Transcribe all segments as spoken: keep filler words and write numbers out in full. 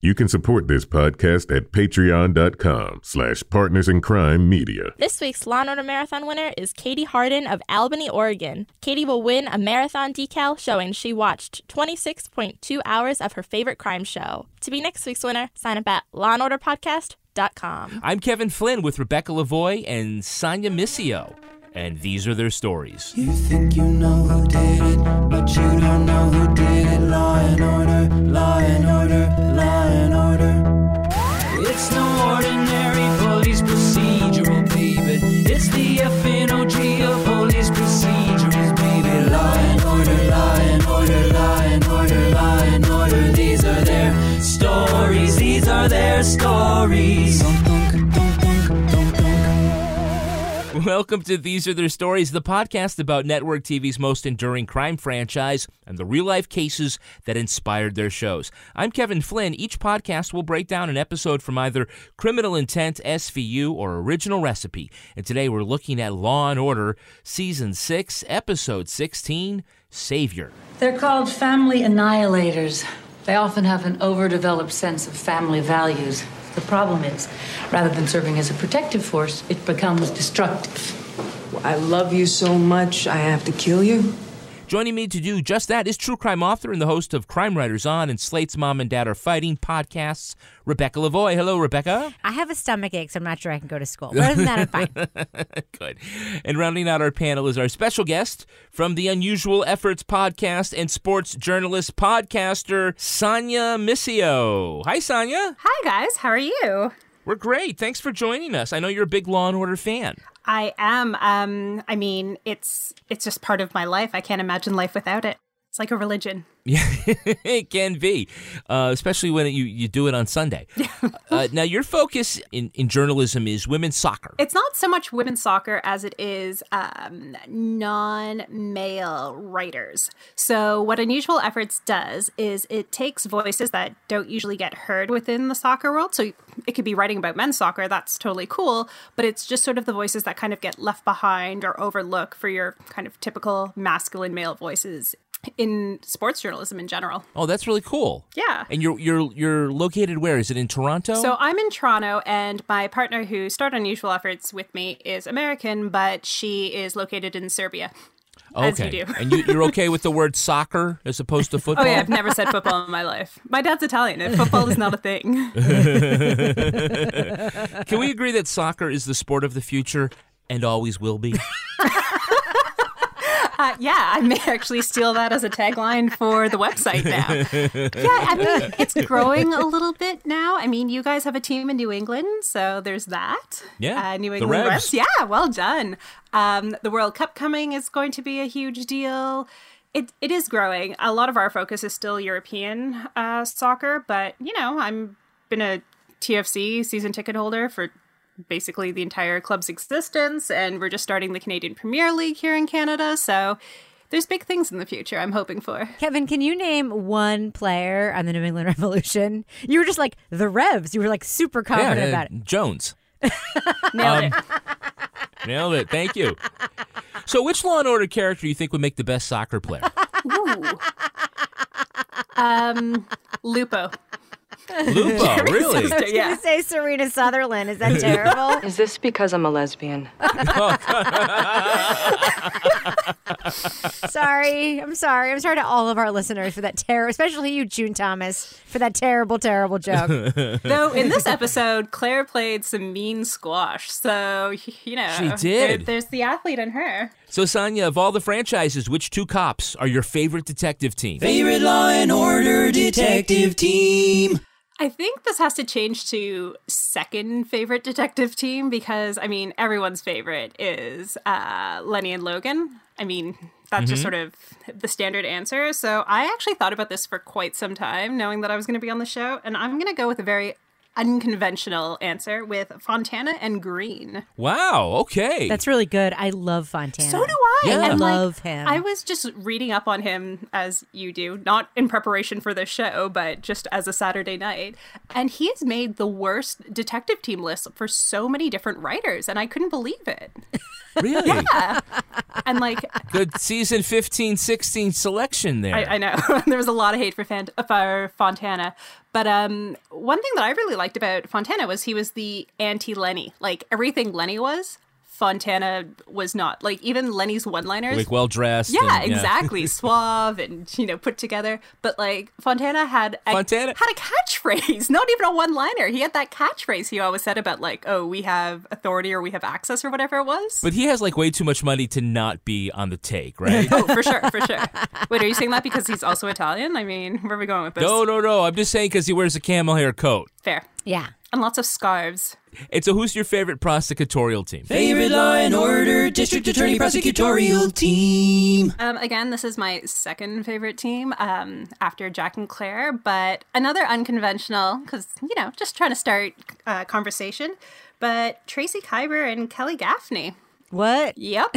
You can support this podcast at patreon.com slash partners in crime media. This week's Law and Order Marathon winner is Katie Hardin of Albany, Oregon. Katie will win a marathon decal showing she watched twenty-six point two hours of her favorite crime show. To be next week's winner, sign up at law and order podcast dot com. I'm Kevin Flynn with Rebecca Lavoie and Sonia Missio, and these are their stories. You think you know who did it, but you don't know who did it. Law and Order, Law and Order. It's no ordinary police procedural, baby. It's the F N O G of police procedurals, baby. Law and order, law and order, law and order, law and order. These are their stories, these are their stories. Welcome to These Are Their Stories, the podcast about network T V's most enduring crime franchise and the real-life cases that inspired their shows. I'm Kevin Flynn. Each podcast will break down an episode from either Criminal Intent, S V U, or Original Recipe. And today we're looking at Law and Order Season six, Episode sixteen, Savior. They're called family annihilators. They often have an overdeveloped sense of family values. The problem is, rather than serving as a protective force, it becomes destructive. I love you so much, I have to kill you. Joining me to do just that is true crime author and the host of Crime Writers On and Slate's Mom and Dad Are Fighting podcasts, Rebecca Lavoie. Hello, Rebecca. I have a stomach ache, so I'm not sure I can go to school. But other than that, I'm fine. Good. And rounding out our panel is our special guest from the Unusual Efforts podcast and sports journalist podcaster, Sonia Missio. Hi, Sonia. Hi, guys. How are you? We're great. Thanks for joining us. I know you're a big Law and Order fan. I am. Um, I mean, it's it's just part of my life. I can't imagine life without it. It's like a religion. Yeah, it can be, uh, especially when it, you, you do it on Sunday. uh, now, your focus in, in journalism is women's soccer. It's not so much women's soccer as it is um, non-male writers. So what Unusual Efforts does is it takes voices that don't usually get heard within the soccer world. So it could be writing about men's soccer. That's totally cool. But it's just sort of the voices that kind of get left behind or overlook for your kind of typical masculine male voices in sports journalism in general. Oh, that's really cool. Yeah. And you're you're you're located where? Is it in Toronto? So I'm in Toronto, and my partner who started Unusual Efforts with me is American, but she is located in Serbia. Okay. As you do. And you, you're okay with the word soccer as opposed to football? Oh, yeah. I've never said football in my life. My dad's Italian, and football is not a thing. Can we agree that soccer is the sport of the future and always will be? Uh, yeah, I may actually steal that as a tagline for the website now. Yeah, I mean, it's growing a little bit now. I mean, you guys have a team in New England, so there's that. Yeah, uh, New England Revs. Yeah, well done. Um, the World Cup coming is going to be a huge deal. It It is growing. A lot of our focus is still European uh, soccer, but, you know, I've been a T F C season ticket holder for basically the entire club's existence, and we're just starting the Canadian Premier League here in Canada, so there's big things in the future I'm hoping for. Kevin, can you name one player on the New England Revolution? You were just like, the Revs. You were like super confident yeah, uh, about it. Jones. Nailed um, it. Nailed it. Thank you. So which Law and Order character do you think would make the best soccer player? Ooh. Um, Lupo. Lupo, Jerry really? Sister, I was yeah. going to say Serena Sutherland. Is that terrible? Is this because I'm a lesbian? sorry. I'm sorry. I'm sorry to all of our listeners for that terrible, especially you, June Thomas, for that terrible, terrible joke. Though in this episode, Claire played some mean squash. So, you know. She did. There, there's the athlete in her. So, Sonia, of all the franchises, which two cops are your favorite detective team? Favorite Law and Order detective team. I think this has to change to second favorite detective team because, I mean, everyone's favorite is uh, Lenny and Logan. I mean, that's mm-hmm. just sort of the standard answer. So I actually thought about this for quite some time, knowing that I was going to be on the show. And I'm going to go with a very unconventional answer with Fontana and Green. Wow, okay. That's really good. I love Fontana. So do I. Yeah. I love like, him. I was just reading up on him, as you do, not in preparation for this show, but just as a Saturday night. And he has made the worst detective team list for so many different writers, and I couldn't believe it. Really? Yeah. And like... Good season fifteen sixteen selection there. I, I know. There was a lot of hate for, Fant- for Fontana. But um, one thing that I really liked about Fontana was he was the anti-Lenny. Like, everything Lenny was, Fontana was not. Like, even Lenny's one-liners. Like, well-dressed. Yeah, and, yeah. exactly. Suave and, you know, put together. But, like, Fontana had a, Fontana. had a catchphrase. Not even a one-liner. He had that catchphrase he always said about, like, oh, we have authority or we have access or whatever it was. But he has, like, way too much money to not be on the take, right? Oh, for sure, for sure. Wait, are you saying that because he's also Italian? I mean, where are we going with this? No, no, no. I'm just saying because he wears a camel hair coat. Fair. Yeah. And lots of scarves. And so who's your favorite prosecutorial team? Favorite Law and Order District Attorney Prosecutorial Team. Um, again, this is my second favorite team um, after Jack and Claire. But another unconventional, because, you know, just trying to start uh, conversation. But Tracy Khyber and Kelly Gaffney. What? Yep.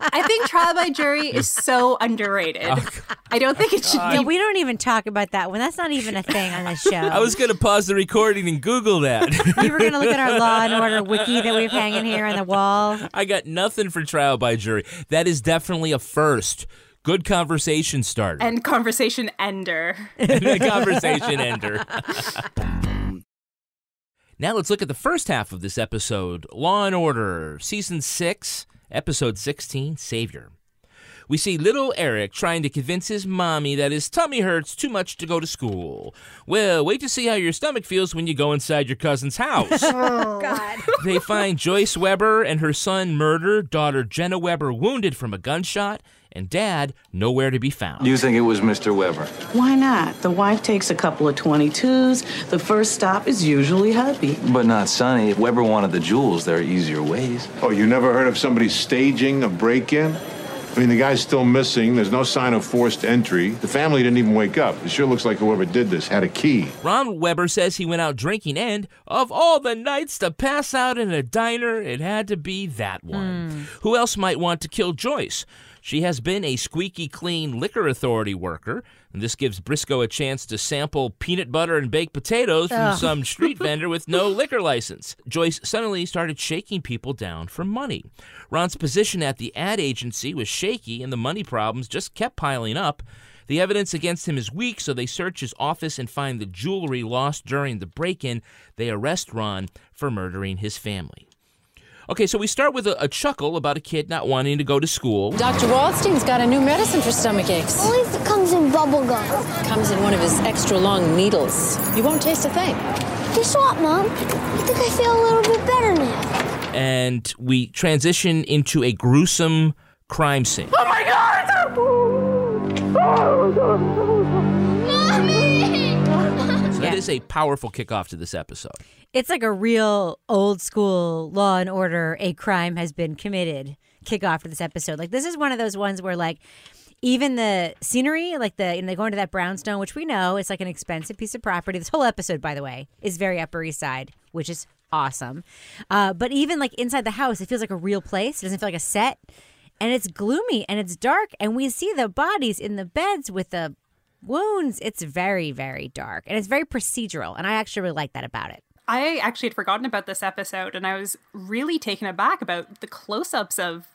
I think trial by jury is so underrated. Oh, I don't think it should be. No, we don't even talk about that one. That's not even a thing on the show. I was going to pause the recording and Google that. We were going to look at our Law and Order wiki that we have hanging here on the wall. I got nothing for trial by jury. That is definitely a first. Good conversation starter. And conversation ender. And conversation ender. Now let's look at the first half of this episode, Law and Order, Season six, Episode sixteen, Savior. We see little Eric trying to convince his mommy that his tummy hurts too much to go to school. Well, wait to see how your stomach feels when you go inside your cousin's house. Oh, God. They find Joyce Weber and her son murdered, daughter Jenna Weber wounded from a gunshot, and dad nowhere to be found. Do you think it was Mister Weber? Why not? The wife takes a couple of twenty-twos. The first stop is usually hubby. But not Sonny. If Weber wanted the jewels, there are easier ways. Oh, you never heard of somebody staging a break-in? I mean, the guy's still missing. There's no sign of forced entry. The family didn't even wake up. It sure looks like whoever did this had a key. Ron Weber says he went out drinking and, of all the nights to pass out in a diner, it had to be that one. Mm. Who else might want to kill Joyce? She has been a squeaky clean liquor authority worker, and this gives Briscoe a chance to sample peanut butter and baked potatoes from oh. some street vendor with no liquor license. Joyce suddenly started shaking people down for money. Ron's position at the ad agency was shaky, and the money problems just kept piling up. The evidence against him is weak, so they search his office and find the jewelry lost during the break-in. They arrest Ron for murdering his family. Okay, so we start with a, a chuckle about a kid not wanting to go to school. Doctor Waldstein's got a new medicine for stomach aches. At least it comes in bubble gum. Comes in one of his extra long needles. You won't taste a thing. Guess what, Mom? I think I feel a little bit better now. And we transition into a gruesome crime scene. Oh, my God! Mommy! So yeah. That is a powerful kickoff to this episode. It's like a real old school Law and Order, a crime has been committed kickoff for this episode. Like, this is one of those ones where, like, even the scenery, like the and they go into that brownstone, which we know it's like an expensive piece of property. This whole episode, by the way, is very Upper East Side, which is awesome. Uh, but even like inside the house, it feels like a real place. It doesn't feel like a set, and it's gloomy and it's dark, and we see the bodies in the beds with the wounds. It's very, very dark, and it's very procedural, and I actually really like that about it. I actually had forgotten about this episode, and I was really taken aback about the close-ups of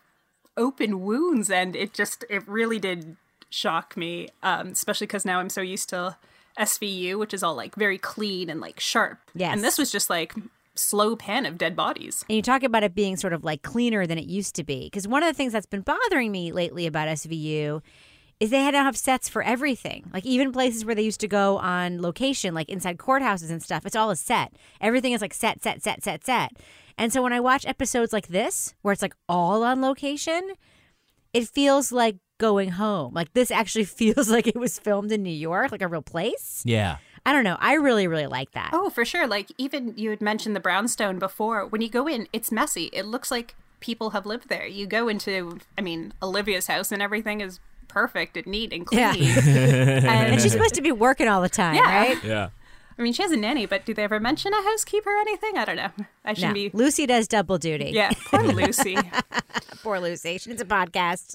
open wounds, and it just, it really did shock me, um, especially because now I'm so used to S V U, which is all, like, very clean and, like, sharp. Yes. And this was just, like, slow pan of dead bodies. And you talk about it being sort of, like, cleaner than it used to be, because one of the things that's been bothering me lately about S V U is they had to have sets for everything. Like, even places where they used to go on location, like inside courthouses and stuff, it's all a set. Everything is like set, set, set, set, set. And so when I watch episodes like this, where it's like all on location, it feels like going home. Like, this actually feels like it was filmed in New York, like a real place. Yeah. I don't know. I really, really like that. Oh, for sure. Like, even you had mentioned the brownstone before. When you go in, it's messy. It looks like people have lived there. You go into, I mean, Olivia's house and everything is perfect and neat and clean. Yeah. and, and she's supposed to be working all the time, yeah. right? Yeah. I I mean, she has a nanny, but do they ever mention a housekeeper or anything? I don't know. I should no. be. Lucy does double duty. Yeah, poor Lucy. Poor Lucy. She needs a podcast.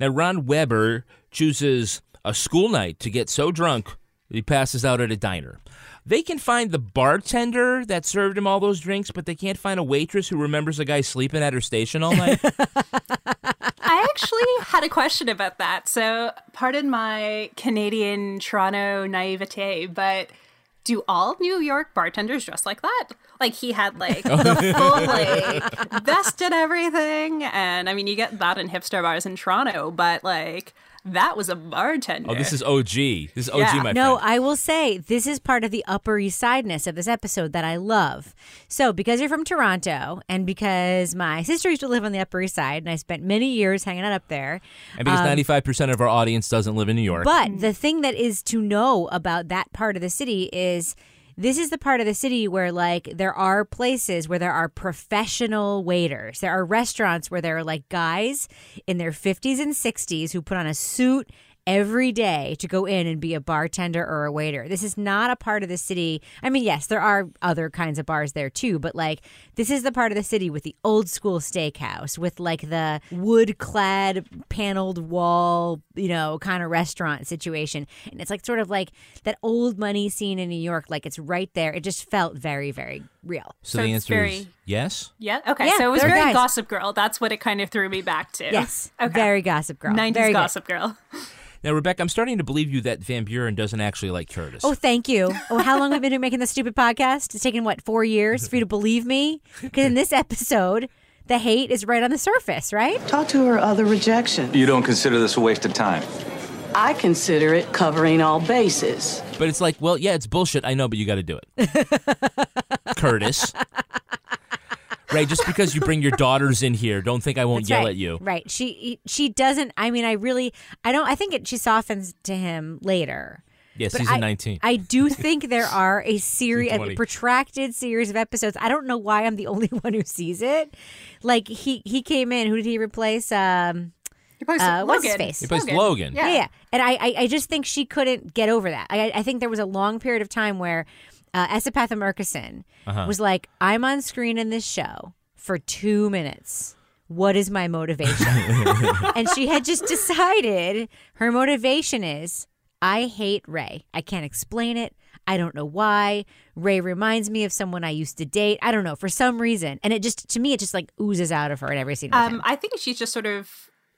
Now, Ron Weber chooses a school night to get so drunk that he passes out at a diner. They can find the bartender that served him all those drinks, but they can't find a waitress who remembers a guy sleeping at her station all night. I actually had a question about that. So, pardon my Canadian Toronto naivete, but do all New York bartenders dress like that? Like, he had, like, the full, like, vest and everything. And, I mean, you get that in hipster bars in Toronto, but, like... that was a bartender. Oh, this is O G. This is O G, yeah. my friend. No, I will say, this is part of the Upper East Sideness of this episode that I love. So, because you're from Toronto, and because my sister used to live on the Upper East Side, and I spent many years hanging out up there. And because um, ninety-five percent of our audience doesn't live in New York. But the thing that is to know about that part of the city is... this is the part of the city where, like, there are places where there are professional waiters. There are restaurants where there are, like, guys in their fifties and sixties who put on a suit every day to go in and be a bartender or a waiter. This is not a part of the city. I mean, yes, there are other kinds of bars there, too. But, like, this is the part of the city with the old school steakhouse, with, like, the wood-clad, paneled wall, you know, kind of restaurant situation. And it's, like, sort of like that old money scene in New York. Like, it's right there. It just felt very, very real. So, so the answer very... is yes? Yeah? Okay. Yeah, so it was very guys. Gossip Girl. That's what it kind of threw me back to. Yes. Okay. Very Gossip Girl. nineties very Gossip good. Girl. Now, Rebecca, I'm starting to believe you that Van Buren doesn't actually like Curtis. Oh, thank you. Oh, how long have we been making this stupid podcast? It's taken, what, four years for you to believe me? Because in this episode, the hate is right on the surface, right? Talk to her other rejection. You don't consider this a waste of time? I consider it covering all bases. But it's like, well, yeah, it's bullshit. I know, but you got to do it. Curtis. Right, just because you bring your daughters in here, don't think I won't That's yell right. at you. Right, she she doesn't. I mean, I really, I don't. I think it, she softens to him later. Yeah, but season I, nineteen. I do think there are a series, a protracted series of episodes. I don't know why I'm the only one who sees it. Like he he came in. Who did he replace? Um, he replaced uh, Logan. What's his face? He replaced Logan. Logan. Yeah. yeah, yeah. And I, I I just think she couldn't get over that. I I think there was a long period of time where. Uh, Esapatha Murkison uh-huh. was like, I'm on screen in this show for two minutes. What is my motivation? And she had just decided her motivation is, I hate Ray. I can't explain it. I don't know why. Ray reminds me of someone I used to date. I don't know, for some reason. And it just, to me, it just like oozes out of her in every scene. Um, I think she's just sort of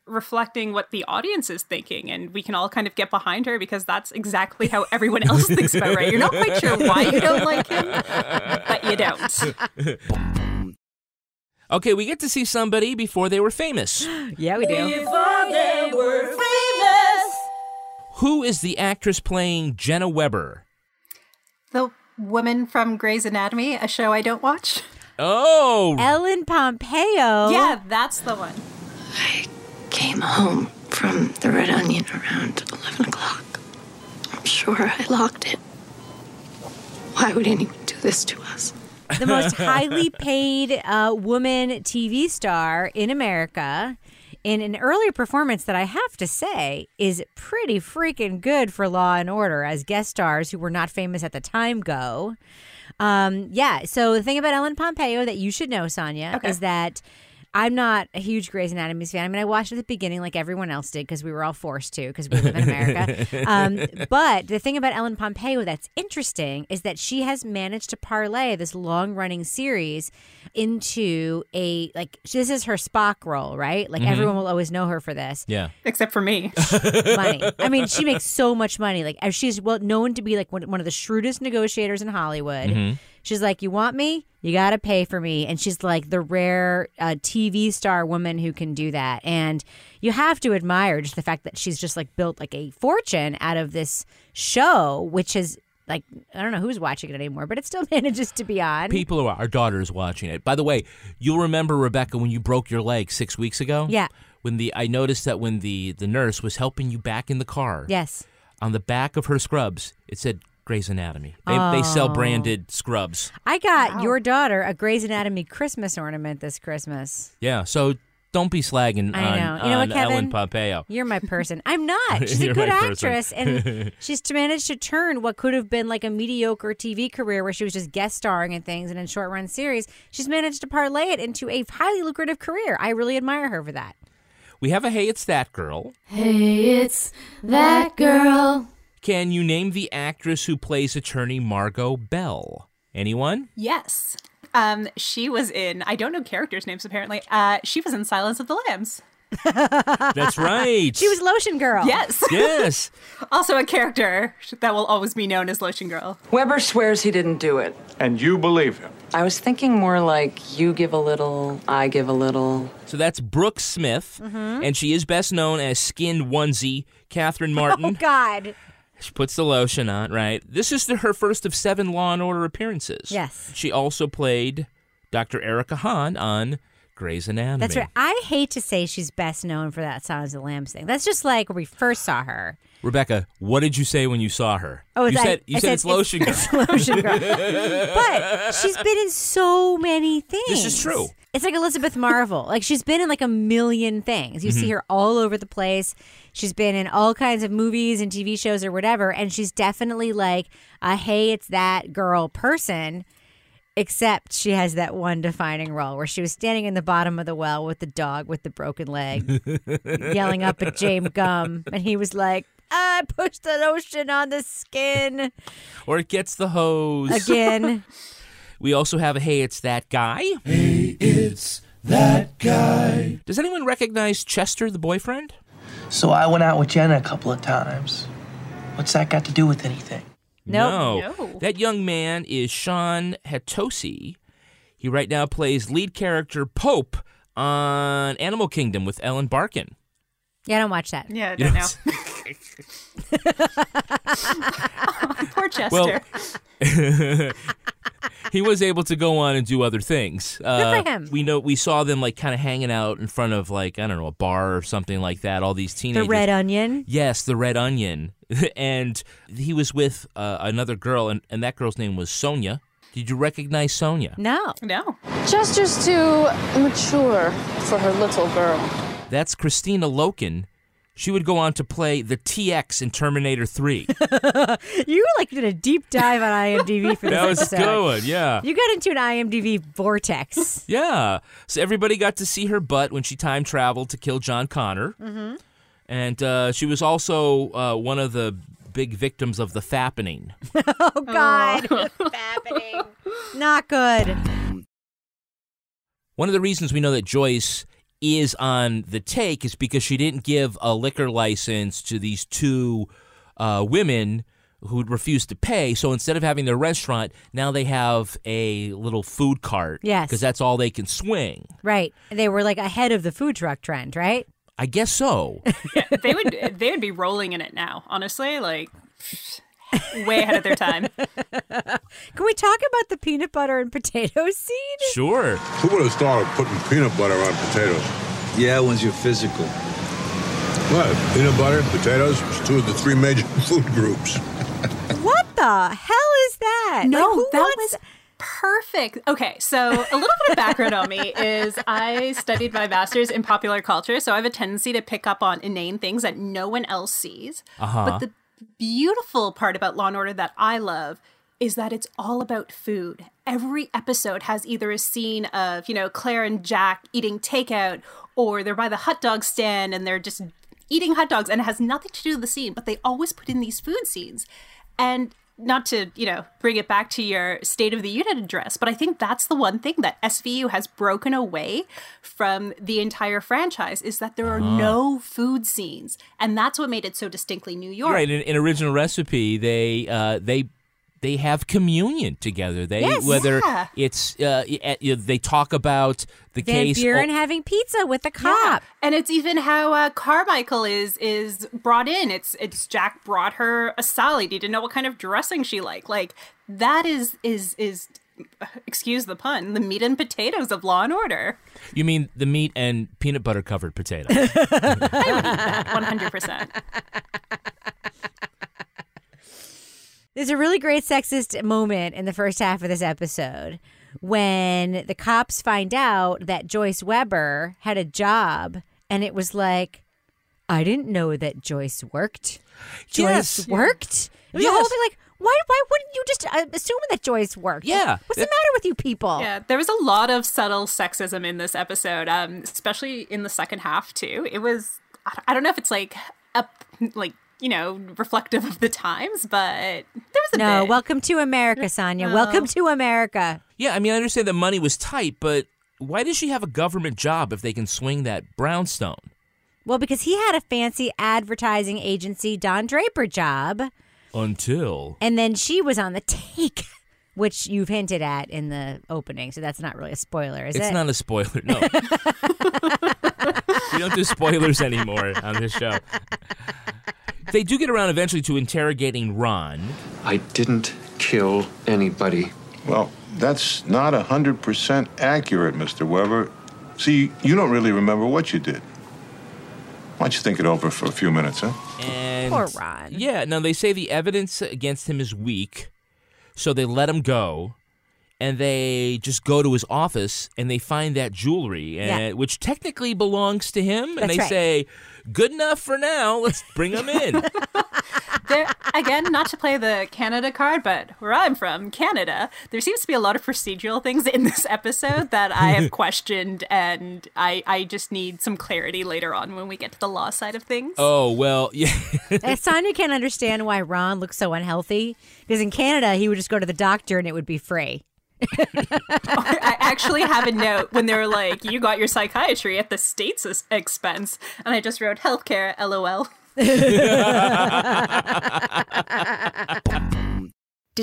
reflecting what the audience is thinking, and we can all kind of get behind her because that's exactly how everyone else thinks about Ray. You're not quite sure why you don't like him, but you don't. Okay, we get to see somebody before they were famous. Yeah, we do. Before they were famous. Who is the actress playing Jenna Weber? The woman from Grey's Anatomy, a show I don't watch. Oh! Ellen Pompeo. Yeah, that's the one. I came home from the Red Onion around eleven o'clock. I'm sure I locked it. Why would anyone do this to us? The most highly paid uh, woman T V star in America in an earlier performance that I have to say is pretty freaking good for Law and Order as guest stars who were not famous at the time go. Um, yeah, so the thing about Ellen Pompeo that you should know, Sonia, okay. is that I'm not a huge Grey's Anatomy fan. I mean, I watched it at the beginning like everyone else did because we were all forced to because we live in America. Um, but the thing about Ellen Pompeo that's interesting is that she has managed to parlay this long-running series into a, like, this is her Spock role, right? Like, mm-hmm. everyone will always know her for this. Yeah. Except for me. Money. I mean, she makes so much money. Like, she's well known to be, like, one of the shrewdest negotiators in Hollywood. Mm-hmm. She's like, you want me? You got to pay for me. And she's like the rare uh, T V star woman who can do that. And you have to admire just the fact that she's just like built like a fortune out of this show, which is like, I don't know who's watching it anymore, but it still manages to be on. People who are, our daughter is watching it. By the way, you'll remember, Rebecca, when you broke your leg six weeks ago? Yeah. When the I noticed that when the, the nurse was helping you back in the car. Yes. On the back of her scrubs, it said, Grey's Anatomy. They, oh. they sell branded scrubs. I got wow. your daughter a Grey's Anatomy Christmas ornament this Christmas. Yeah, so don't be slagging I know. on, you know on what, Kevin? Ellen Pompeo. You're my person. I'm not. She's a good actress, and she's managed to turn what could have been like a mediocre T V career where she was just guest starring in things and in short-run series. She's managed to parlay it into a highly lucrative career. I really admire her for that. We have a Hey, It's That Girl. Hey, it's that girl. Can you name the actress who plays attorney Margot Bell? Anyone? Yes. Um, she was in, I don't know characters' names apparently, uh, she was in Silence of the Lambs. That's right. She was Lotion Girl. Yes. Yes. Also a character that will always be known as Lotion Girl. Weber swears he didn't do it. And you believe him. I was thinking more like you give a little, I give a little. So that's Brooke Smith, mm-hmm. and she is best known as Skinned Onesie, Catherine Martin. Oh, God. She puts the lotion on, right? This is the, her first of seven Law and Order appearances. Yes. She also played Doctor Erica Hahn on Grey's Anatomy. That's right. I hate to say she's best known for that Silence of the Lambs thing. That's just like when we first saw her. Rebecca, what did you say when you saw her? Oh, you that, said you said, said it's Lotion Girl. It's Lotion Girl. But she's been in so many things. This is true. It's like Elizabeth Marvel. Like she's been in like a million things. You mm-hmm. see her all over the place. She's been in all kinds of movies and T V shows or whatever, and she's definitely like a hey, it's that girl person. Except she has that one defining role where she was standing in the bottom of the well with the dog with the broken leg, yelling up at James Gum, and he was like, I pushed the lotion on the skin. Or it gets the hose. Again. We also have a Hey, It's That Guy. Hey, it's that guy. Does anyone recognize Chester, the boyfriend? So I went out with Jenna a couple of times. What's that got to do with anything? Nope. No. no, that young man is Sean Hatosy. He right now plays lead character Pope on Animal Kingdom with Ellen Barkin. Yeah, I don't watch that. Yeah, I don't know. Oh, poor Chester. Well, he was able to go on and do other things. Uh, Good for him. We know we saw them like kind of hanging out in front of like I don't know a bar or something like that. All these teenagers. The Red Onion. Yes, the Red Onion. And he was with uh, another girl, and, and that girl's name was Sonia. Did you recognize Sonia? No, no. Chester's too mature for her little girl. That's Kristanna Loken. She would go on to play the T X in Terminator three. You like did a deep dive on IMDb for this that episode. That was good, yeah. You got into an IMDb vortex. Yeah. So everybody got to see her butt when she time traveled to kill John Connor. Mm-hmm. And uh, she was also uh, one of the big victims of the fappening. Oh, God. Oh. Fappening. Not good. One of the reasons we know that Joyce is on The Take is because she didn't give a liquor license to these two uh, women who refused to pay. So instead of having their restaurant, now they have a little food cart. Yes. Because that's all they can swing. Right. They were like ahead of the food truck trend, right? I guess so. Yeah, they would they would be rolling in it now, honestly, like way ahead of their time. Can we talk about the peanut butter and potato seed? Sure. Who would have thought of putting peanut butter on potatoes? Yeah, when's your physical? What? Peanut butter, potatoes, it's two of the three major food groups. What the hell is that? No, like, who that wants- was... Perfect. Okay, so a little bit of background on me is I studied my master's in popular culture, so I have a tendency to pick up on inane things that no one else sees. Uh-huh. But the beautiful part about Law and Order that I love is that it's all about food. Every episode has either a scene of, you know, Claire and Jack eating takeout, or they're by the hot dog stand and they're just eating hot dogs, and it has nothing to do with the scene, but they always put in these food scenes. And not to, you know, bring it back to your State of the Unit address, but I think that's the one thing that S V U has broken away from the entire franchise is that there are uh-huh. no food scenes. And that's what made it so distinctly New York. Right. In, in Original Recipe, they uh, they they have communion together. They yes, whether yeah. it's uh, they talk about the Van case. Van Buren o- having pizza with the cop, yeah. and it's even how uh, Carmichael is is brought in. It's it's Jack brought her a salad. He didn't know what kind of dressing she liked. Like that is is is excuse the pun, the meat and potatoes of Law and Order. You mean the meat and peanut butter covered potatoes? I would eat that one hundred percent. There's a really great sexist moment in the first half of this episode when the cops find out that Joyce Weber had a job, and it was like, I didn't know that Joyce worked. Joyce yes. worked? It was yes. the whole thing like, why Why wouldn't you just uh, assume that Joyce worked? Yeah. What's it, the matter with you people? Yeah, there was a lot of subtle sexism in this episode, um, especially in the second half, too. It was, I don't know if it's like, up, like, you know, reflective of the times, but there was a no, bit. No, welcome to America, Sonia. No. Welcome to America. Yeah, I mean, I understand that money was tight, but why does she have a government job if they can swing that brownstone? Well, because he had a fancy advertising agency Don Draper job. Until. And then she was on the take, which you've hinted at in the opening. So that's not really a spoiler, is it? It's not a spoiler, no. We don't do spoilers anymore on this show. They do get around eventually to interrogating Ron. I didn't kill anybody. Well, that's not one hundred percent accurate, Mister Weber. See, you don't really remember what you did. Why don't you think it over for a few minutes, huh? And poor Ron. Yeah, now they say the evidence against him is weak, so they let him go, and they just go to his office, and they find that jewelry, and, yeah. which technically belongs to him, and That's they right. say, good enough for now, let's bring him in. There, again, not to play the Canada card, but where I'm from, Canada, there seems to be a lot of procedural things in this episode that I have questioned, and I, I just need some clarity later on when we get to the law side of things. Oh, well, yeah. Sonia can't understand why Ron looks so unhealthy, because in Canada, he would just go to the doctor and it would be free. I actually have a note when they were like, you got your psychiatry at the state's expense, and I just wrote healthcare, LOL. Did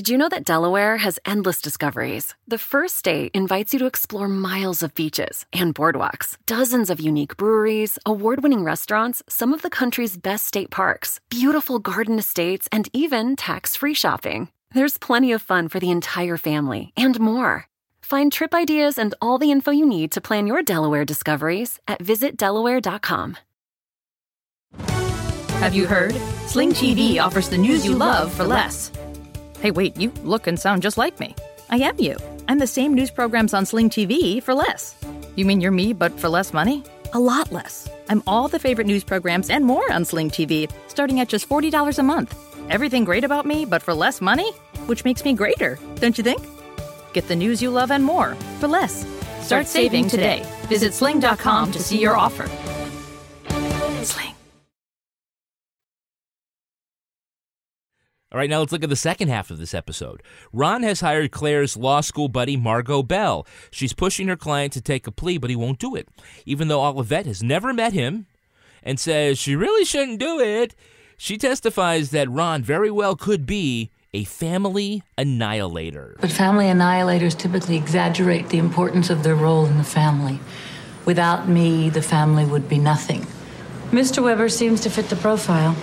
you know that Delaware has endless discoveries? The first state invites you to explore miles of beaches and boardwalks, dozens of unique breweries, award-winning restaurants, some of the country's best state parks, beautiful garden estates, and even tax-free shopping. There's plenty of fun for the entire family and more. Find trip ideas and all the info you need to plan your Delaware discoveries at visit delaware dot com. Have you heard? Sling T V offers the news you love for less. Hey, wait, you look and sound just like me. I am you. I'm the same news programs on Sling T V for less. You mean you're me, but for less money? A lot less. I'm all the favorite news programs and more on Sling T V, starting at just forty dollars a month. Everything great about me, but for less money? Which makes me greater, don't you think? Get the news you love and more for less. Start, Start saving today. today. Visit sling dot com to see your offer. Sling. All right, now let's look at the second half of this episode. Ron has hired Claire's law school buddy, Margot Bell. She's pushing her client to take a plea, but he won't do it, even though Olivet has never met him and says she really shouldn't do it. She testifies that Ron very well could be a family annihilator. But family annihilators typically exaggerate the importance of their role in the family. Without me, the family would be nothing. Mister Weber seems to fit the profile.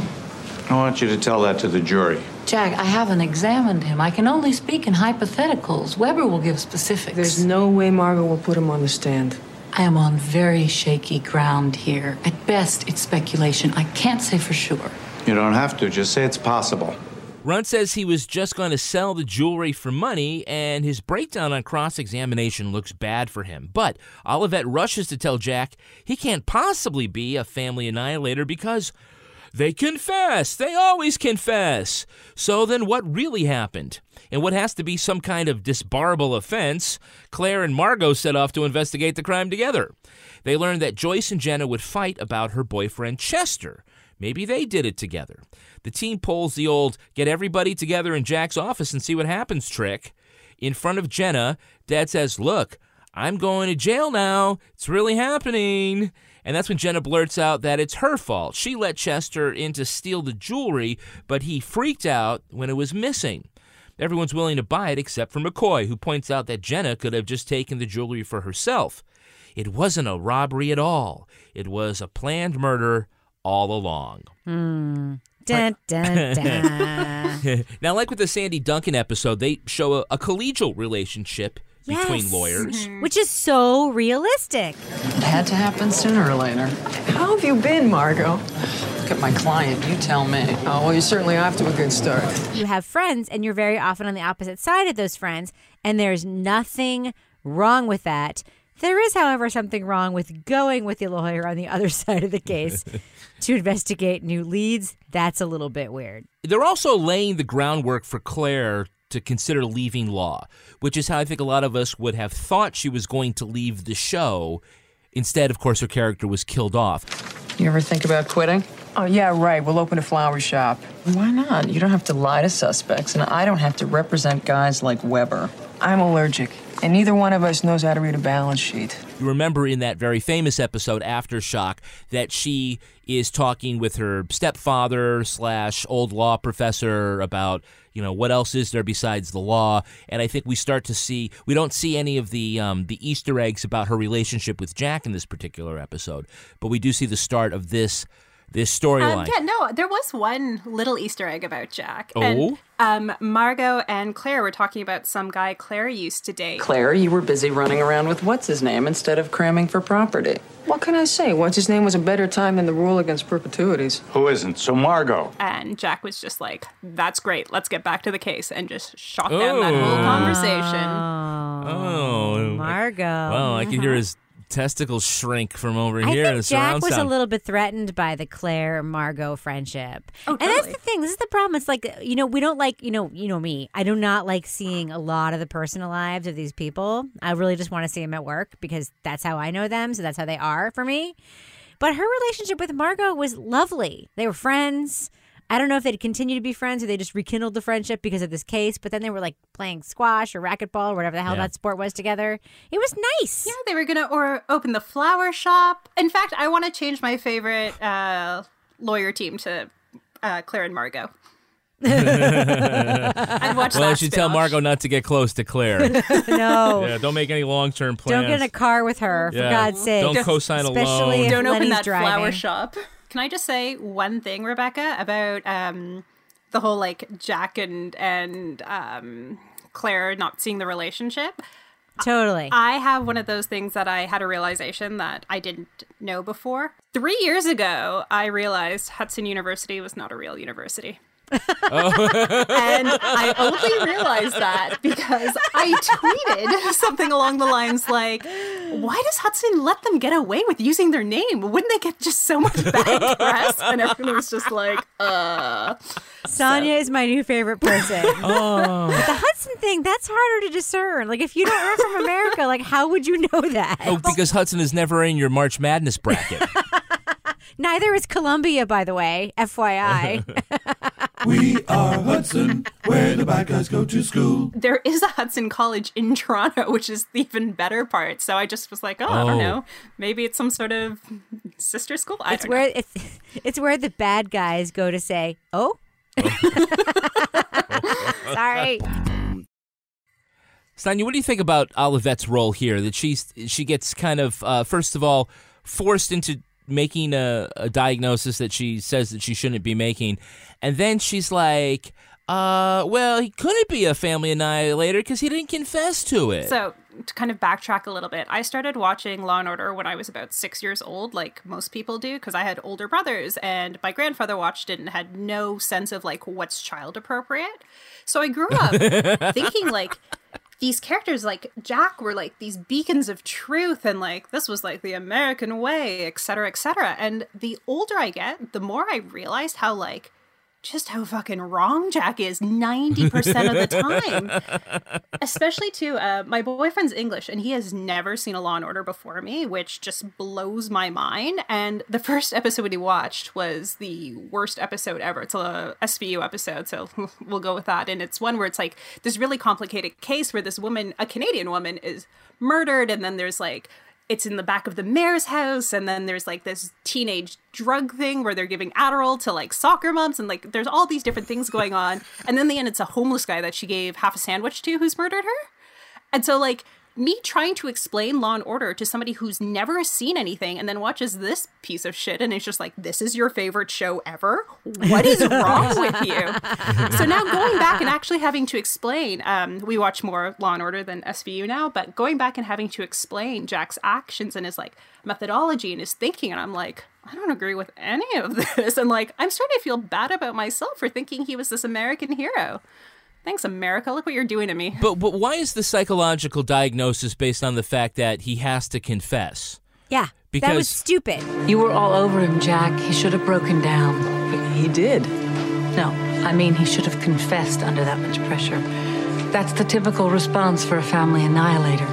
I want you to tell that to the jury. Jack, I haven't examined him. I can only speak in hypotheticals. Weber will give specifics. There's no way Margot will put him on the stand. I am on very shaky ground here. At best, it's speculation. I can't say for sure. You don't have to. Just say it's possible. Ron says he was just going to sell the jewelry for money, and his breakdown on cross-examination looks bad for him. But Olivet rushes to tell Jack he can't possibly be a family annihilator because they confess. They always confess. So then what really happened? And what has to be some kind of disbarable offense, Claire and Margot set off to investigate the crime together. They learned that Joyce and Jenna would fight about her boyfriend Chester. Maybe they did it together. The team pulls the old get everybody together in Jack's office and see what happens trick. In front of Jenna, Dad says, look, I'm going to jail now. It's really happening. And that's when Jenna blurts out that it's her fault. She let Chester in to steal the jewelry, but he freaked out when it was missing. Everyone's willing to buy it except for McCoy, who points out that Jenna could have just taken the jewelry for herself. It wasn't a robbery at all. It was a planned murder all along. Mm. Dun, dun, dun. Now, like with the Sandy Duncan episode, they show a, a collegial relationship between yes. lawyers. Which is so realistic. It had to happen sooner or later. How have you been, Margot? look at my client, you tell me. Oh, well, you certainly off to a good start. You have friends, and you're very often on the opposite side of those friends, and there's nothing wrong with that. There is, however, something wrong with going with the lawyer on the other side of the case to investigate new leads. That's a little bit weird. They're also laying the groundwork for Claire to consider leaving law, which is how I think a lot of us would have thought she was going to leave the show. Instead, of course, her character was killed off. You ever think about quitting? Oh, yeah, right. We'll open a flower shop. Why not? You don't have to lie to suspects, and I don't have to represent guys like Weber. I'm allergic, and neither one of us knows how to read a balance sheet. You remember in that very famous episode, Aftershock, that she is talking with her stepfather slash old law professor about, you know, what else is there besides the law? And I think we start to see, we don't see any of the um, the Easter eggs about her relationship with Jack in this particular episode, but we do see the start of this this storyline. Um, yeah, no, there was one little Easter egg about Jack. Oh? And, um, Margot and Claire were talking about some guy Claire used to date. Claire, you were busy running around with what's-his-name instead of cramming for property. What can I say? What's-his-name was a better time than the rule against perpetuities. Who isn't? So Margot. And Jack was just like, that's great, let's get back to the case, and just shot oh. down that whole conversation. Oh. oh. Margot. Well, I can hear his testicles shrink from over I here. I think Jack was sound. a little bit threatened by the Claire-Margot friendship. Oh, totally. And that's the thing. This is the problem. It's like, you know, we don't like, you know, you know me. I do not like seeing a lot of the personal lives of these people. I really just want to see them at work because that's how I know them, so that's how they are for me. But her relationship with Margot was lovely. They were friends. I don't know if they'd continue to be friends or they just rekindled the friendship because of this case, but then they were like playing squash or racquetball or whatever the hell yeah. that sport was together. It was nice. Yeah, they were going to or open the flower shop. In fact, I want to change my favorite uh, lawyer team to uh, Claire and Margot. I'd watch well, I should tell Margot not to get close to Claire. No. Yeah, don't make any long-term plans. Don't get in a car with her, for yeah. God's sake. Don't co-sign a loan. Don't open that driving. flower shop. Can I just say one thing, Rebecca, about um, the whole, like, Jack and, and um, Claire not seeing the relationship? Totally. I, I have one of those things that I had a realization that I didn't know before. Three years ago, I realized Hudson University was not a real university. Oh. And I only realized that because I tweeted something along the lines like, why does Hudson let them get away with using their name? Wouldn't they get just so much bad press? And everyone was just like, uh. Sonia so. is my new favorite person. Oh. But the Hudson thing, that's harder to discern. Like, if you don't are from America, like, how would you know that? Oh, because Hudson is never in your March Madness bracket. Neither is Columbia, by the way, F Y I. We are Hudson, where the bad guys go to school. There is a Hudson College in Toronto, which is the even better part. So I just was like, oh, oh. I don't know. Maybe it's some sort of sister school. I it's don't where know. It's, it's where the bad guys go to say, oh. oh. Sorry. Sonia, what do you think about Olivette's role here? That she's, she gets kind of, uh, first of all, forced into making a, a diagnosis that she says that she shouldn't be making. And then she's like, uh, well, he couldn't be a family annihilator because he didn't confess to it. So to kind of backtrack a little bit, I started watching Law and Order when I was about six years old, like most people do, because I had older brothers and my grandfather watched it and had no sense of like what's child appropriate. So I grew up thinking like, these characters like Jack were like these beacons of truth and like this was like the American way, et cetera, et cetera. And the older I get, the more I realized how like just how fucking wrong Jack is ninety percent of the time. Especially to uh, my boyfriend's English and he has never seen a Law and Order before me, which just blows my mind. And the first episode we watched was the worst episode ever. It's a S V U episode, so we'll go with that. And it's one where it's like this really complicated case where this woman, a Canadian woman, is murdered and then there's like it's in the back of the mayor's house, and then there's, like, this teenage drug thing where they're giving Adderall to, like, soccer moms, and, like, there's all these different things going on. And then in the end, it's a homeless guy that she gave half a sandwich to who's murdered her. And so, like, me trying to explain Law and Order to somebody who's never seen anything and then watches this piece of shit and it's just like, this is your favorite show ever? What is wrong with you? So now going back and actually having to explain, um, we watch more Law and Order than S V U now, but going back and having to explain Jack's actions and his like methodology and his thinking, and I'm like, I don't agree with any of this. And like, I'm starting to feel bad about myself for thinking he was this American hero. Thanks, America. Look what you're doing to me. But but why is the psychological diagnosis based on the fact that he has to confess? Yeah, because that was stupid. You were all over him, Jack. He should have broken down. But he did. No, I mean he should have confessed under that much pressure. That's the typical response for a family annihilator.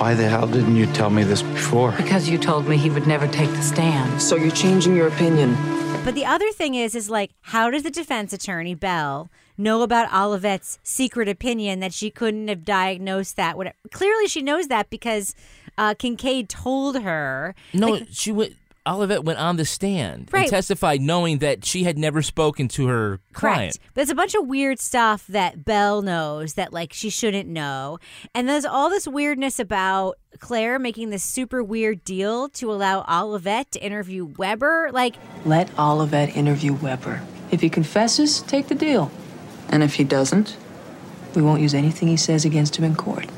Why the hell didn't you tell me this before? Because you told me he would never take the stand. So you're changing your opinion. But the other thing is, is like, how does the defense attorney, Bell, know about Olivet's secret opinion that she couldn't have diagnosed that? Whatever. Clearly she knows that because uh, Kincaid told her. No, like, she went, Olivet went on the stand right. and testified knowing that she had never spoken to her client. Correct. There's a bunch of weird stuff that Bell knows that like she shouldn't know. And there's all this weirdness about Claire making this super weird deal to allow Olivet to interview Weber. Like, let Olivet interview Weber. If he confesses, take the deal. And if he doesn't, we won't use anything he says against him in court.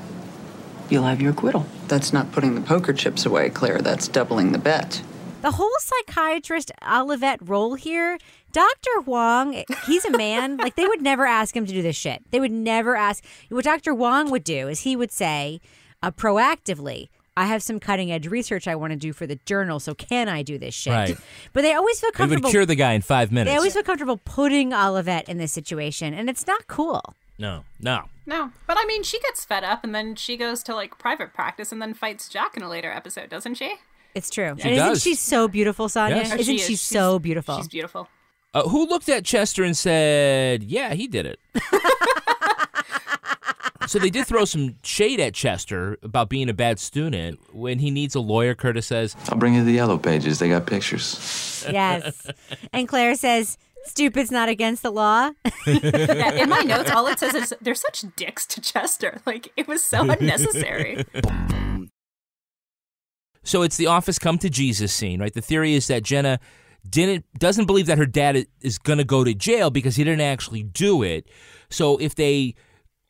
You'll have your acquittal. That's not putting the poker chips away, Claire. That's doubling the bet. The whole psychiatrist Olivet role here, Doctor Wong, he's a man. Like, they would never ask him to do this shit. They would never ask. What Doctor Wong would do is he would say uh, proactively, I have some cutting-edge research I want to do for the journal, so can I do this shit? Right. But they always feel comfortable. They would cure the guy in five minutes. They always feel comfortable putting Olivet in this situation, and it's not cool. No, no. No, but I mean, she gets fed up, and then she goes to, like, private practice and then fights Jack in a later episode, doesn't she? It's true. She and does. Isn't she so beautiful, Sonia? Yes. Isn't she, is. she so beautiful? She's beautiful. Uh, who looked at Chester and said, yeah, he did it? So they did throw some shade at Chester about being a bad student. When he needs a lawyer, Curtis says, I'll bring you the yellow pages. They got pictures. Yes. And Claire says, stupid's not against the law. In my notes, all it says is, they're such dicks to Chester. Like, it was so unnecessary. So it's the office come to Jesus scene, right? The theory is that Jenna didn't doesn't believe that her dad is going to go to jail because he didn't actually do it. So if they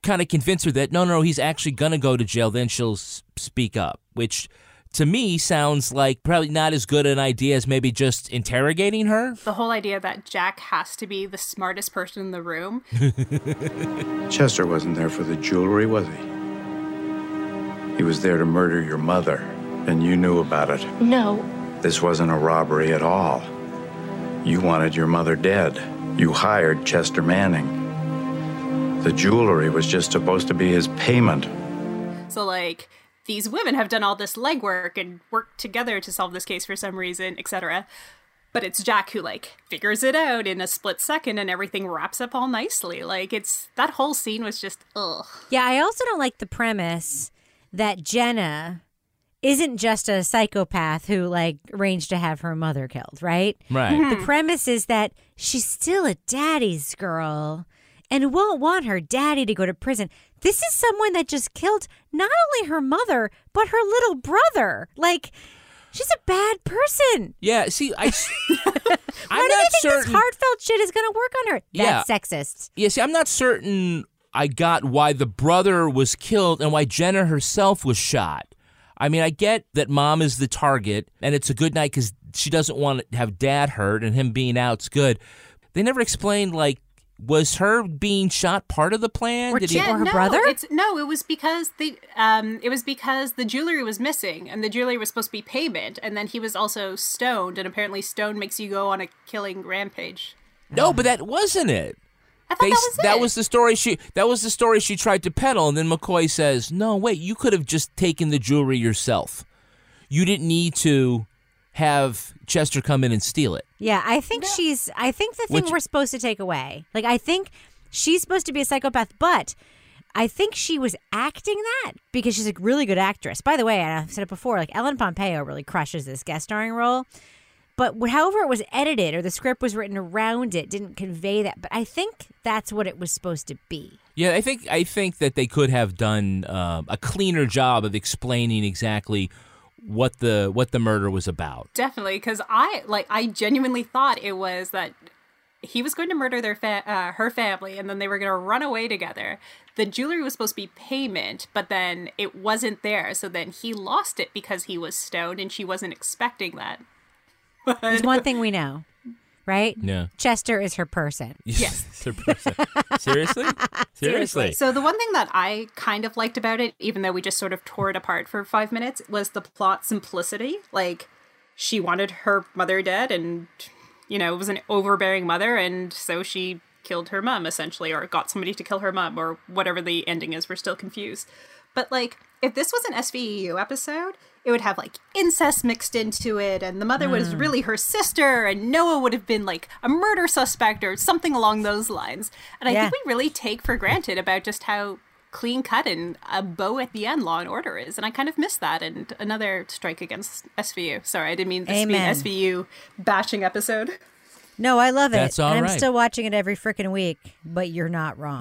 kind of convince her that, no, no, no, he's actually going to go to jail, then she'll s- speak up, which to me sounds like probably not as good an idea as maybe just interrogating her. The whole idea that Jack has to be the smartest person in the room. Chester wasn't there for the jewelry, was he? He was there to murder your mother, and you knew about it. No. This wasn't a robbery at all. You wanted your mother dead. You hired Chester Manning. The jewelry was just supposed to be his payment. So, like, these women have done all this legwork and worked together to solve this case for some reason, et cetera. But it's Jack who, like, figures it out in a split second and everything wraps up all nicely. Like, it's, that whole scene was just, ugh. Yeah, I also don't like the premise that Jenna isn't just a psychopath who, like, arranged to have her mother killed, right? Right. Mm-hmm. The premise is that she's still a daddy's girl and won't want her daddy to go to prison. This is someone that just killed not only her mother, but her little brother. Like, she's a bad person. Yeah, see, I... Why do they think certain... this heartfelt shit is going to work on her? That's yeah. sexist. Yeah, see, I'm not certain I got why the brother was killed and why Jenna herself was shot. I mean, I get that mom is the target, and it's a good night because she doesn't want to have dad hurt, and him being out's good. They never explained, like, was her being shot part of the plan? Or, Did he, yeah, or her no, brother? It's, no, it was because the um, it was because the jewelry was missing, and the jewelry was supposed to be payment, and then he was also stoned, and apparently stoned makes you go on a killing rampage. No, but that wasn't it. I thought they, that was it. That was the story she. That was the story she tried to peddle, and then McCoy says, "No, wait, you could have just taken the jewelry yourself. You didn't need to have Chester come in and steal it." Yeah, I think no. she's, I think the thing Which, we're supposed to take away, like, I think she's supposed to be a psychopath, but I think she was acting that because she's a really good actress. By the way, and I've said it before, like, Ellen Pompeo really crushes this guest starring role, but however it was edited or the script was written around it didn't convey that, but I think that's what it was supposed to be. Yeah, I think I think that they could have done uh, a cleaner job of explaining exactly what the what the murder was about. Definitely, because I like I genuinely thought it was that he was going to murder their fa- uh, her family, and then they were going to run away together. The jewelry was supposed to be payment, but then it wasn't there. So then he lost it because he was stoned, and she wasn't expecting that. But... There's one thing we know, right? Yeah. Chester is her person. Yes. It's her person. Seriously? Seriously. So the one thing that I kind of liked about it, even though we just sort of tore it apart for five minutes, was the plot simplicity. Like, she wanted her mother dead, and... You know, it was an overbearing mother, and so she killed her mom, essentially, or got somebody to kill her mom, or whatever the ending is. We're still confused. But, like, if this was an S V U episode, it would have, like, incest mixed into it, and the mother mm. was really her sister, and Noah would have been, like, a murder suspect or something along those lines. And I yeah. think we really take for granted about just how clean-cut and a bow at the end Law and Order is, and I kind of miss that. And another strike against S V U. Sorry, I didn't mean this to be an S V U bashing episode. No, I love it. That's all and right. I'm still watching it every freaking week, but you're not wrong.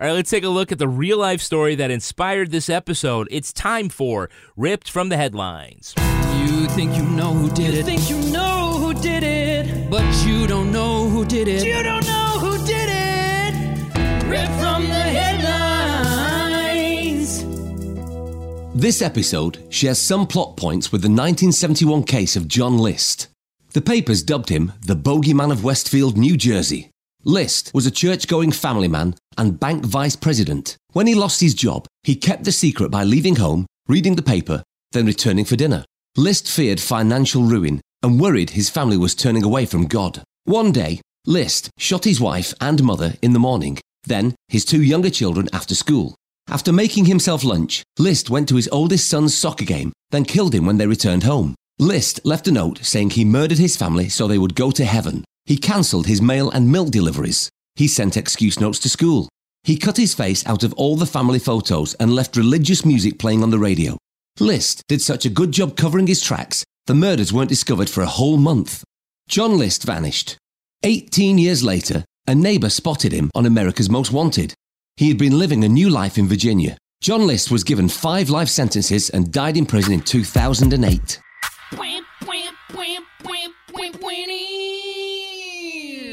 All right, let's take a look at the real-life story that inspired this episode. It's time for Ripped from the Headlines. You think you know who did it. You think you know who did it. But you don't know who did it. You don't know who did it. Ripped from the Headlines. This episode shares some plot points with the nineteen seventy-one case of John List. The papers dubbed him the Bogeyman of Westfield, New Jersey. List was a church-going family man and bank vice president. When he lost his job, he kept the secret by leaving home, reading the paper, then returning for dinner. List feared financial ruin and worried his family was turning away from God. One day, List shot his wife and mother in the morning, then his two younger children after school. After making himself lunch, List went to his oldest son's soccer game, then killed him when they returned home. List left a note saying he murdered his family so they would go to heaven. He cancelled his mail and milk deliveries. He sent excuse notes to school. He cut his face out of all the family photos and left religious music playing on the radio. List did such a good job covering his tracks, the murders weren't discovered for a whole month. John List vanished. eighteen years later, a neighbour spotted him on America's Most Wanted. He had been living a new life in Virginia. John List was given five life sentences and died in prison in two thousand eight.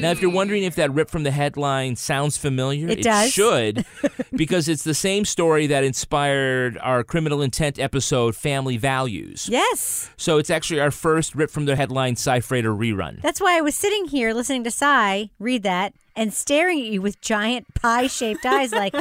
Now, if you're wondering if that rip from the headline sounds familiar, it, it should, because it's the same story that inspired our criminal intent episode, Family Values. Yes. So it's actually our first rip from the headline Cyfrater rerun. That's why I was sitting here listening to Cy read that and staring at you with giant pie-shaped eyes like...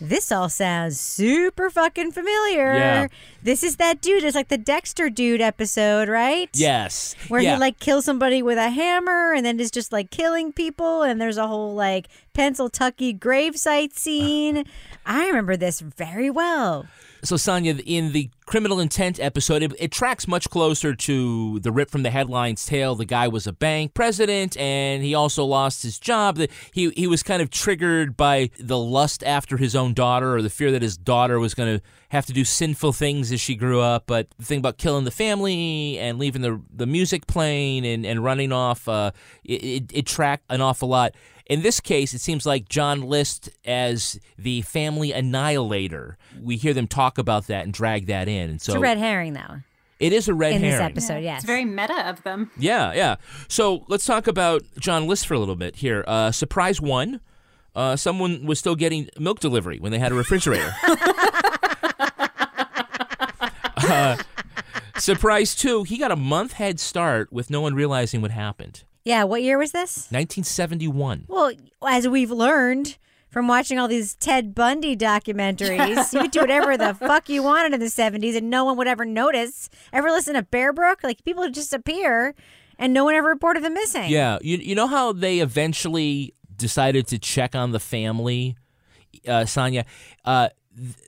This all sounds super fucking familiar. Yeah. This is that dude. It's like the Dexter dude episode, right? Yes. Where yeah. he like kills somebody with a hammer and then is just like killing people. And there's a whole like Pennsyltucky gravesite scene. I remember this very well. So, Sonia, in the criminal intent episode, it, it tracks much closer to the rip from the headlines tale. The guy was a bank president, and he also lost his job. He he was kind of triggered by the lust after his own daughter, or the fear that his daughter was going to have to do sinful things as she grew up. But the thing about killing the family and leaving the the music playing and, and running off, uh, it, it, it tracked an awful lot. In this case, it seems like John List as the family annihilator. We hear them talk about that and drag that in. And so, it's a red herring, though. It is a red in herring. In this episode, yes. It's very meta of them. Yeah, yeah. So let's talk about John List for a little bit here. Uh, surprise one, uh, someone was still getting milk delivery when they had a refrigerator. uh, surprise two, he got a month head start with no one realizing what happened. Yeah, what year was this? nineteen seventy-one. Well, as we've learned from watching all these Ted Bundy documentaries, you could do whatever the fuck you wanted in the seventies and no one would ever notice. Ever listen to Bear Brook? Like, people would just appear and no one ever reported them missing. Yeah, you, you know how they eventually decided to check on the family, uh, Sonia? Uh,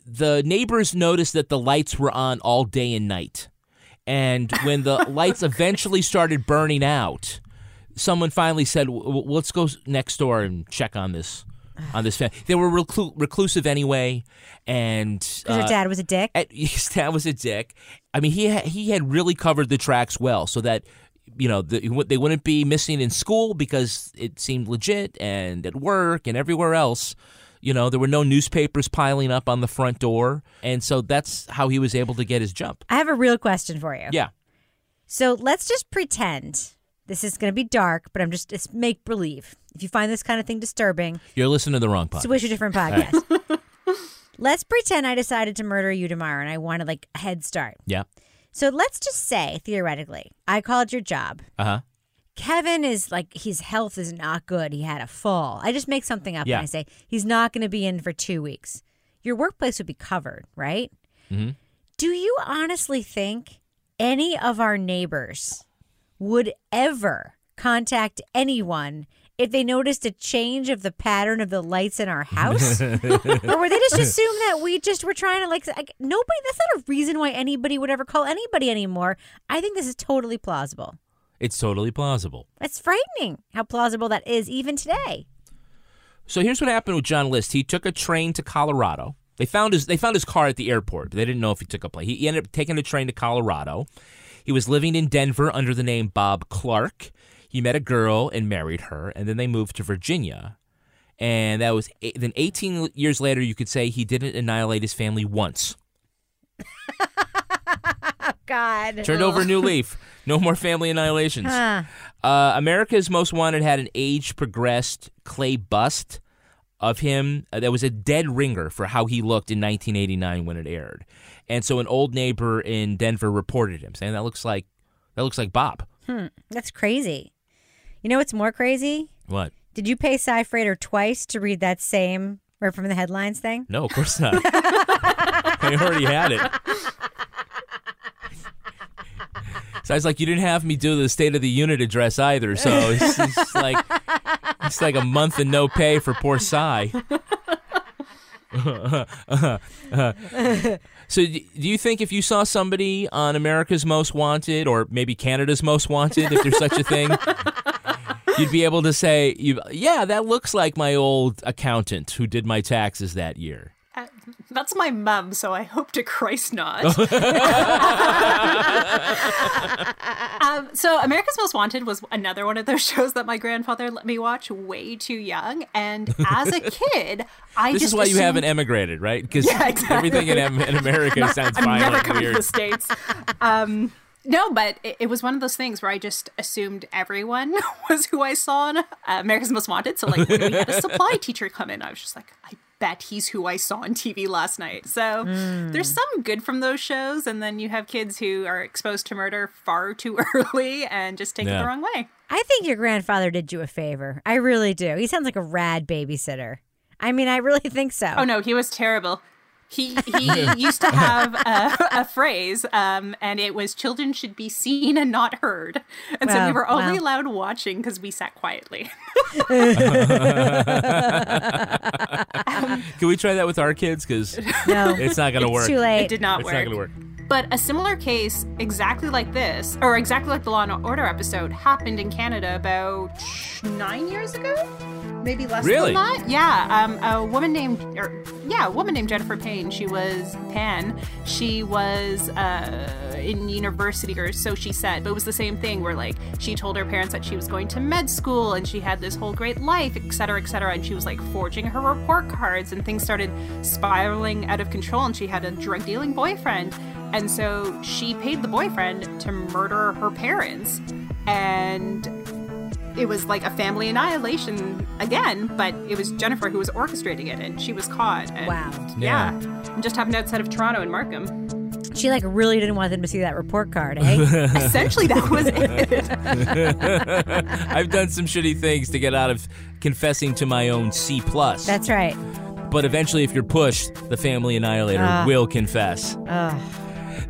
the neighbors noticed that the lights were on all day and night. And when the lights eventually started burning out, someone finally said, well, let's go next door and check on this. On this family. They were reclu- reclusive anyway, and uh, her dad was a dick. At, his dad was a dick. I mean, he ha- he had really covered the tracks well, so that you know the, they wouldn't be missing in school because it seemed legit, and at work and everywhere else. You know, there were no newspapers piling up on the front door, and so that's how he was able to get his jump. I have a real question for you. Yeah. So let's just pretend. This is going to be dark, but I'm just, it's make believe. If you find this kind of thing disturbing, you're listening to the wrong podcast. Switch a different podcast. Right. Let's pretend I decided to murder you tomorrow and I wanted like a head start. Yeah. So let's just say, theoretically, I called your job. Uh-huh. Kevin is like, his health is not good. He had a fall. I just make something up yeah. and I say, he's not going to be in for two weeks. Your workplace would be covered, right? Mm-hmm. Do you honestly think any of our neighbors would ever contact anyone if they noticed a change of the pattern of the lights in our house? Or would they just assume that we just were trying to, like, like, nobody, that's not a reason why anybody would ever call anybody anymore. I think this is totally plausible. It's totally plausible. That's frightening how plausible that is even today. So here's what happened with John List. He took a train to Colorado. They found his, they found his car at the airport. They didn't know if he took a plane. He ended up taking a train to Colorado. He was living in Denver under the name Bob Clark. He met a girl and married her, and then they moved to Virginia. And that was eight, then eighteen years later, you could say he didn't annihilate his family once. God. Turned over a new leaf. No more family annihilations. Huh. Uh, America's Most Wanted had an age-progressed clay bust of him that was a dead ringer for how he looked in nineteen eighty-nine when it aired. And so an old neighbor in Denver reported him, saying, that looks like that looks like Bob. Hmm. That's crazy. You know what's more crazy? What? Did you pay Cy Frater twice to read that same right from the headlines thing? No, of course not. I already had it. So I was like, you didn't have me do the State of the Unit address either. So it's, it's like it's like a month and no pay for poor Cy. uh-huh, uh-huh, uh-huh. So do you think if you saw somebody on America's Most Wanted or maybe Canada's Most Wanted, if there's such a thing, you'd be able to say, yeah, that looks like my old accountant who did my taxes that year? Uh, that's my mum, so I hope to Christ not. um, so America's Most Wanted was another one of those shows that my grandfather let me watch way too young. And as a kid, I this just This is why assumed... you haven't emigrated, right? Because yeah, exactly. Everything in, in America not, sounds I'm violent I'm never coming weird. to the States. Um, no, but it, it was one of those things where I just assumed everyone was who I saw on uh, America's Most Wanted. So like when we had a supply teacher come in, I was just like, I bet he's who I saw on T V last night. So mm. there's some good from those shows, and then you have kids who are exposed to murder far too early and just take yeah. it the wrong way. I think your grandfather did you a favor. I really do. He sounds like a rad babysitter. I mean, I really think so. Oh, no, he was terrible. He he used to have a, a phrase, um, and it was, children should be seen and not heard. And well, so we were only well. allowed watching because we sat quietly. um, Can we try that with our kids? Because no, it's not going to work. Too late. It did not it's work. It's not going to work. But a similar case, exactly like this, or exactly like the Law and Order episode, happened in Canada about nine years ago? Maybe less really? than that. Yeah, um, a woman named, or yeah, a woman named Jennifer Payne. She was Pan. She was uh, in university, or so she said. But it was the same thing, where like she told her parents that she was going to med school, and she had this whole great life, et cetera, et cetera. And she was like forging her report cards, and things started spiraling out of control. And she had a drug dealing boyfriend, and so she paid the boyfriend to murder her parents, and it was like a family annihilation again, but it was Jennifer who was orchestrating it, and she was caught. And, wow. Yeah. yeah. And just happened outside of Toronto and Markham. She, like, really didn't want them to see that report card, eh? Essentially, that was it. I've done some shitty things to get out of confessing to my own C plus. That's right. But eventually, if you're pushed, the family annihilator uh, will confess. Uh.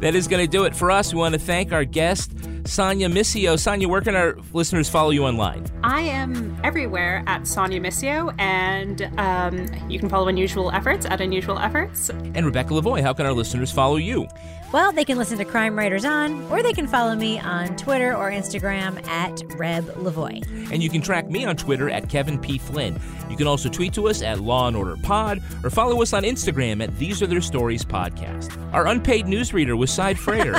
That is going to do it for us. We want to thank our guest, Sonia Missio. Sonia, where can our listeners follow you online? I am everywhere at Sonia Missio, and um, you can follow Unusual Efforts at Unusual Efforts. And Rebecca Lavoie, how can our listeners follow you? Well, they can listen to Crime Writers On, or they can follow me on Twitter or Instagram at Reb Lavoie. And you can track me on Twitter at Kevin P. Flynn. You can also tweet to us at Law and Order Pod, or follow us on Instagram at These Are Their Stories Podcast. Our unpaid newsreader was Cy Frater.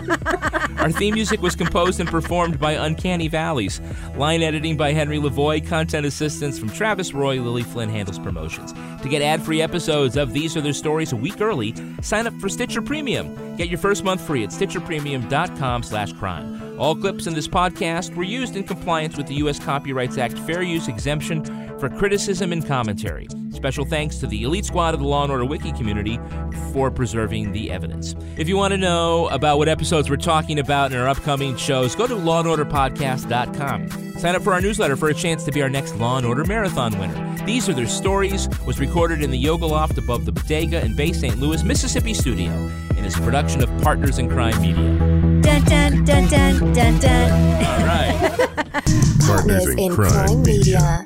Our theme music was composed and performed by Uncanny Valleys. Line editing by Henry Lavoie. Content assistance from Travis Roy. Lily Flynn handles promotions. To get ad-free episodes of These Are Their Stories a week early, sign up for Stitcher Premium. Get your first month free at stitcher premium dot com slash crime. All clips in this podcast were used in compliance with the U S Copyrights Act fair use exemption for criticism and commentary. Special thanks to the elite squad of the Law and Order Wiki community for preserving the evidence. If you want to know about what episodes we're talking about in our upcoming shows, go to law and order podcast dot com. Sign up for our newsletter for a chance to be our next Law and Order Marathon winner. These Are Their Stories was recorded in the yoga loft above the Bodega in Bay Saint Louis, Mississippi studio, and is a production of Partners in Crime Media. Dun, dun, dun, dun, dun, dun. All right. Partners in, in Crime, Crime Media. Media.